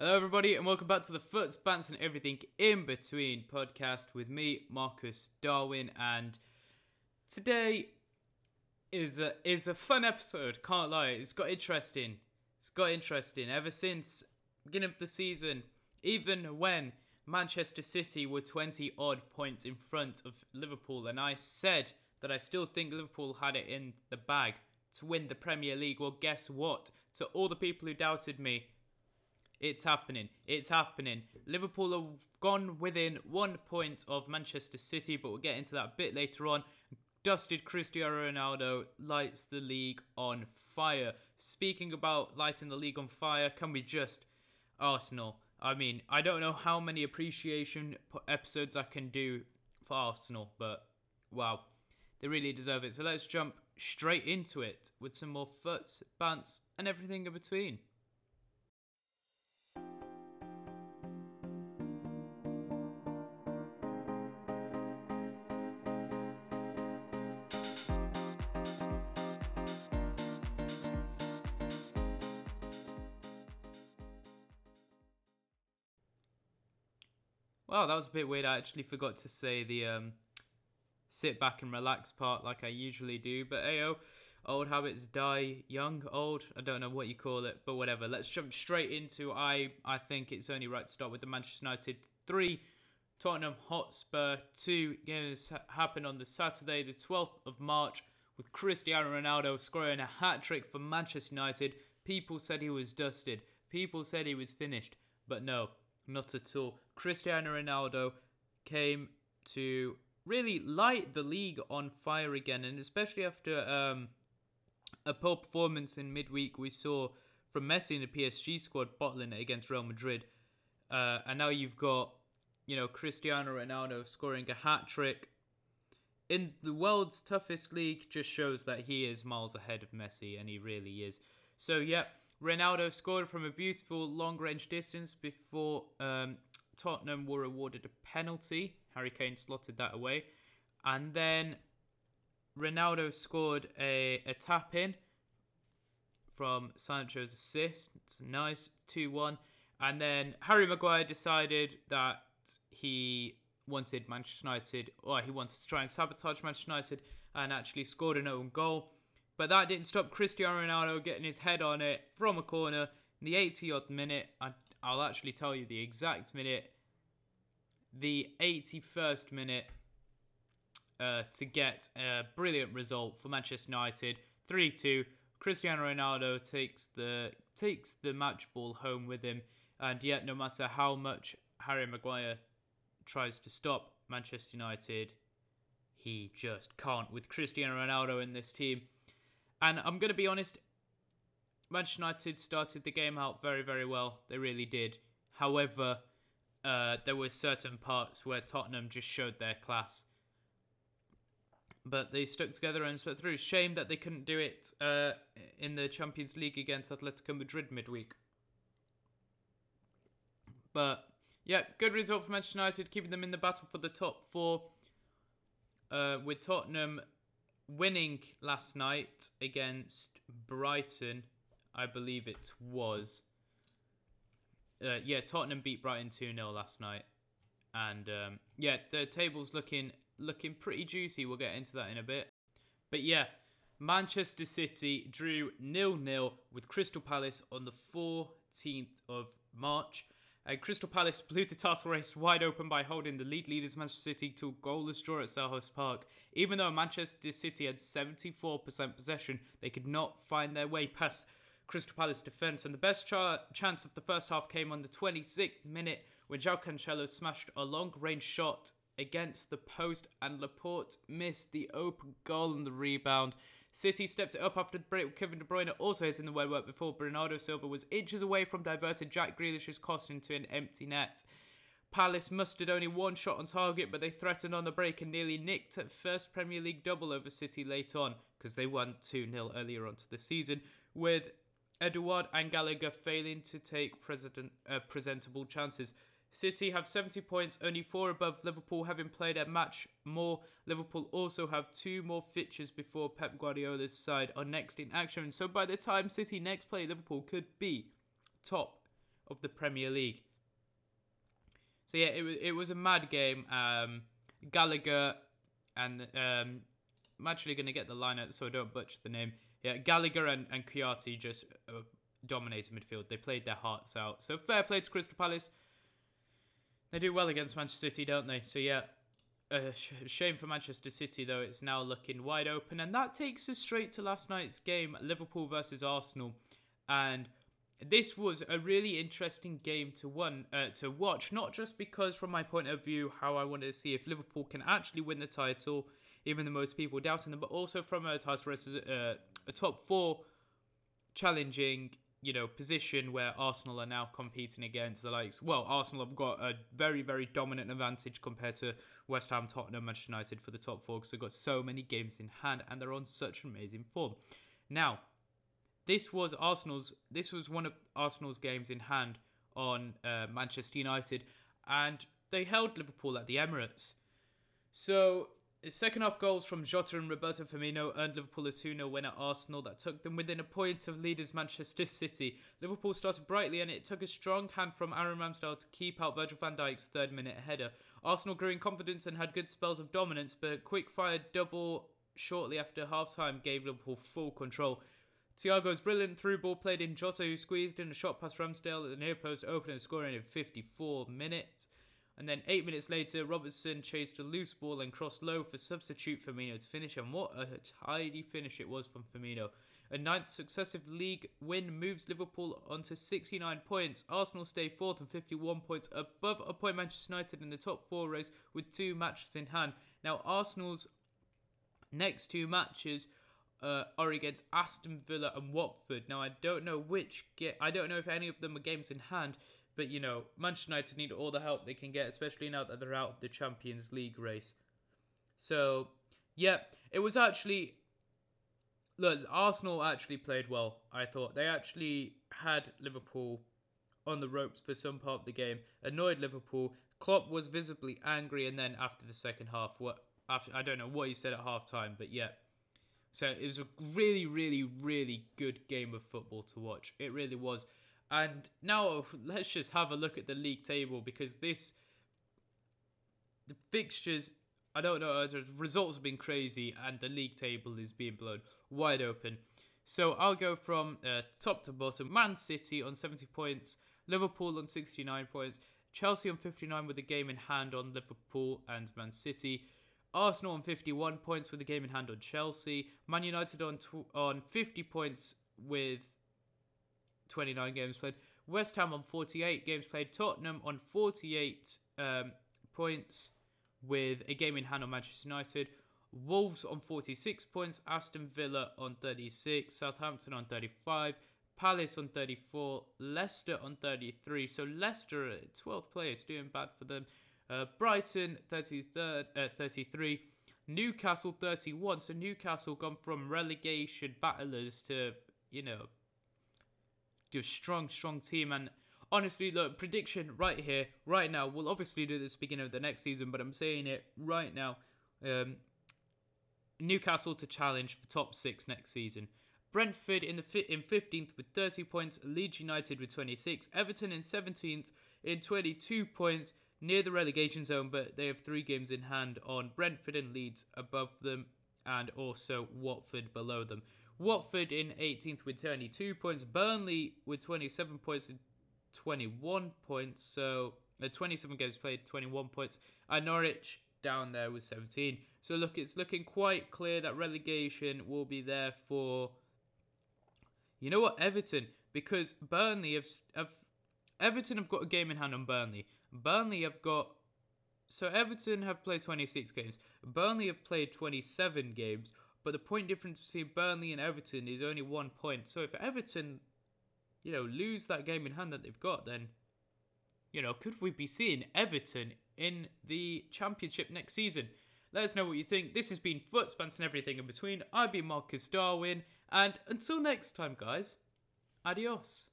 Hello everybody and welcome back to the Foots, Bants and Everything in Between podcast with me, Marcus Darwin, and today is a fun episode, can't lie. It's got interesting ever since beginning of the season, even when Manchester City were 20 odd points in front of Liverpool, and I said that I still think Liverpool had it in the bag to win the Premier League. Well, guess what? To all the people who doubted me, It's happening. Liverpool have gone within 1 point of Manchester City, but we'll get into that a bit later on. Dusted Cristiano Ronaldo lights the league on fire. Speaking about lighting the league on fire, can we just... Arsenal. I mean, I don't know how many appreciation episodes I can do for Arsenal, but wow, they really deserve it. So let's jump straight into it with some more Foots, Bants and Everything in Between. Wow, that was a bit weird. I actually forgot to say the sit back and relax part like I usually do. But ayo, old habits die young, old. I don't know what you call it, but whatever. Let's jump straight into, I think it's only right to start with the Manchester United 3, Tottenham Hotspur 2 games happened on the Saturday, the 12th of March, with Cristiano Ronaldo scoring a hat-trick for Manchester United. People said he was dusted. People said he was finished. But no. Not at all. Cristiano Ronaldo came to really light the league on fire again, and especially after a poor performance in midweek we saw from Messi in the PSG squad bottling it against Real Madrid, and now you've got Cristiano Ronaldo scoring a hat-trick in the world's toughest league. Just shows that he is miles ahead of Messi, and he really is. So yeah, Ronaldo scored from a beautiful long-range distance before Tottenham were awarded a penalty. Harry Kane slotted that away. And then Ronaldo scored a tap-in from Sancho's assist. It's nice, 2-1. And then Harry Maguire decided that he wanted Manchester United, or he wanted to try and sabotage Manchester United, and actually scored an own goal. But that didn't stop Cristiano Ronaldo getting his head on it from a corner in the 80-odd minute. I'll actually tell you the exact minute. The 81st minute to get a brilliant result for Manchester United. 3-2. Cristiano Ronaldo takes the match ball home with him. And yet, no matter how much Harry Maguire tries to stop Manchester United, he just can't with Cristiano Ronaldo in this team. And I'm going to be honest, Manchester United started the game out very, very well. They really did. However, there were certain parts where Tottenham just showed their class. But they stuck together and stuck through. Shame that they couldn't do it in the Champions League against Atletico Madrid midweek. But, yeah, good result for Manchester United, keeping them in the battle for the top four. With Tottenham winning last night against Brighton, I believe it was. Tottenham beat Brighton 2-0 last night. And the table's looking pretty juicy. We'll get into that in a bit. But yeah, Manchester City drew 0-0 with Crystal Palace on the 14th of March. Crystal Palace blew the title race wide open by holding the league leaders Manchester City to a goalless draw at Selhurst Park. Even though Manchester City had 74% possession, they could not find their way past Crystal Palace defence. And the best chance of the first half came on the 26th minute when João Cancelo smashed a long-range shot against the post and Laporte missed the open goal on the rebound. City stepped it up after the break with Kevin De Bruyne also hitting the woodwork before Bernardo Silva was inches away from diverting Jack Grealish's cross into an empty net. Palace mustered only one shot on target, but they threatened on the break and nearly nicked at first Premier League double over City late on, because they won 2-0 earlier on to the season, with Edouard and Gallagher failing to take presentable chances. City have 70 points, only 4 above Liverpool, having played a match more. Liverpool also have 2 more fixtures before Pep Guardiola's side are next in action. So by the time City next play Liverpool, could be top of the Premier League. So yeah, it was a mad game. Gallagher and I'm actually going to get the lineup so I don't butcher the name. Yeah, Gallagher and Kouyaté just dominated midfield. They played their hearts out. So fair play to Crystal Palace. They do well against Manchester City, don't they? So yeah, shame for Manchester City though. It's now looking wide open. And that takes us straight to last night's game, Liverpool versus Arsenal. And this was a really interesting game to watch, not just because from my point of view how I wanted to see if Liverpool can actually win the title, even though most people doubting them, but also from a title versus a top four challenging, position where Arsenal are now competing against the likes. Well, Arsenal have got a very, very dominant advantage compared to West Ham, Tottenham, Manchester United for the top four because they've got so many games in hand and they're on such amazing form. Now, this was one of Arsenal's games in hand on Manchester United, and they held Liverpool at the Emirates. So, the second half goals from Jota and Roberto Firmino earned Liverpool a 2-0 win at Arsenal that took them within a point of leaders Manchester City. Liverpool started brightly and it took a strong hand from Aaron Ramsdale to keep out Virgil van Dijk's third-minute header. Arsenal grew in confidence and had good spells of dominance, but a quick-fire double shortly after half-time gave Liverpool full control. Thiago's brilliant through ball played in Jota, who squeezed in a shot past Ramsdale at the near post, opening scoring in 54 minutes. And then 8 minutes later, Robertson chased a loose ball and crossed low for substitute Firmino to finish. And what a tidy finish it was from Firmino. A ninth successive league win moves Liverpool onto 69 points. Arsenal stay fourth and 51 points above a point Manchester United in the top four race with two matches in hand. Now, Arsenal's next two matches are against Aston Villa and Watford. Now, I don't know I don't know if any of them are games in hand. But, Manchester United need all the help they can get, especially now that they're out of the Champions League race. So, yeah, it was actually... Look, Arsenal actually played well, I thought. They actually had Liverpool on the ropes for some part of the game, annoyed Liverpool. Klopp was visibly angry, and then after the second half, I don't know what he said at half-time, but yeah. So, it was a really, really, really good game of football to watch. It really was. And now let's just have a look at the league table because the fixtures, I don't know, the results have been crazy and the league table is being blown wide open. So I'll go from top to bottom. Man City on 70 points, Liverpool on 69 points, Chelsea on 59 with a game in hand on Liverpool and Man City. Arsenal on 51 points with a game in hand on Chelsea. Man United on 50 points with 29 games played. West Ham on 48 games played. Tottenham on 48 points with a game in hand on Manchester United. Wolves on 46 points. Aston Villa on 36. Southampton on 35. Palace on 34. Leicester on 33. So Leicester at 12th place, doing bad for them. Brighton 33rd, 33. Newcastle 31. So Newcastle gone from relegation battlers to, do a strong team. And honestly, look, prediction right here, right now. We'll obviously do this beginning of the next season, but I'm saying it right now. Newcastle to challenge for top six next season. Brentford in 15th with 30 points. Leeds United with 26. Everton in 17th in 22 points, near the relegation zone, but they have three games in hand on Brentford and Leeds above them, and also Watford below them. Watford in 18th with 22 points. Burnley with 27 points and 21 points. So, 27 games played, 21 points. And Norwich down there with 17. So, look, it's looking quite clear that relegation will be there for... You know what? Everton. Because Burnley have... Everton have got a game in hand on Burnley. Burnley have got... So, Everton have played 26 games. Burnley have played 27 games. But the point difference between Burnley and Everton is only 1 point. So if Everton, lose that game in hand that they've got, then, could we be seeing Everton in the Championship next season? Let us know what you think. This has been Foots, Bants and Everything in Between. I've been Marcus Darwin. And until next time, guys, adios.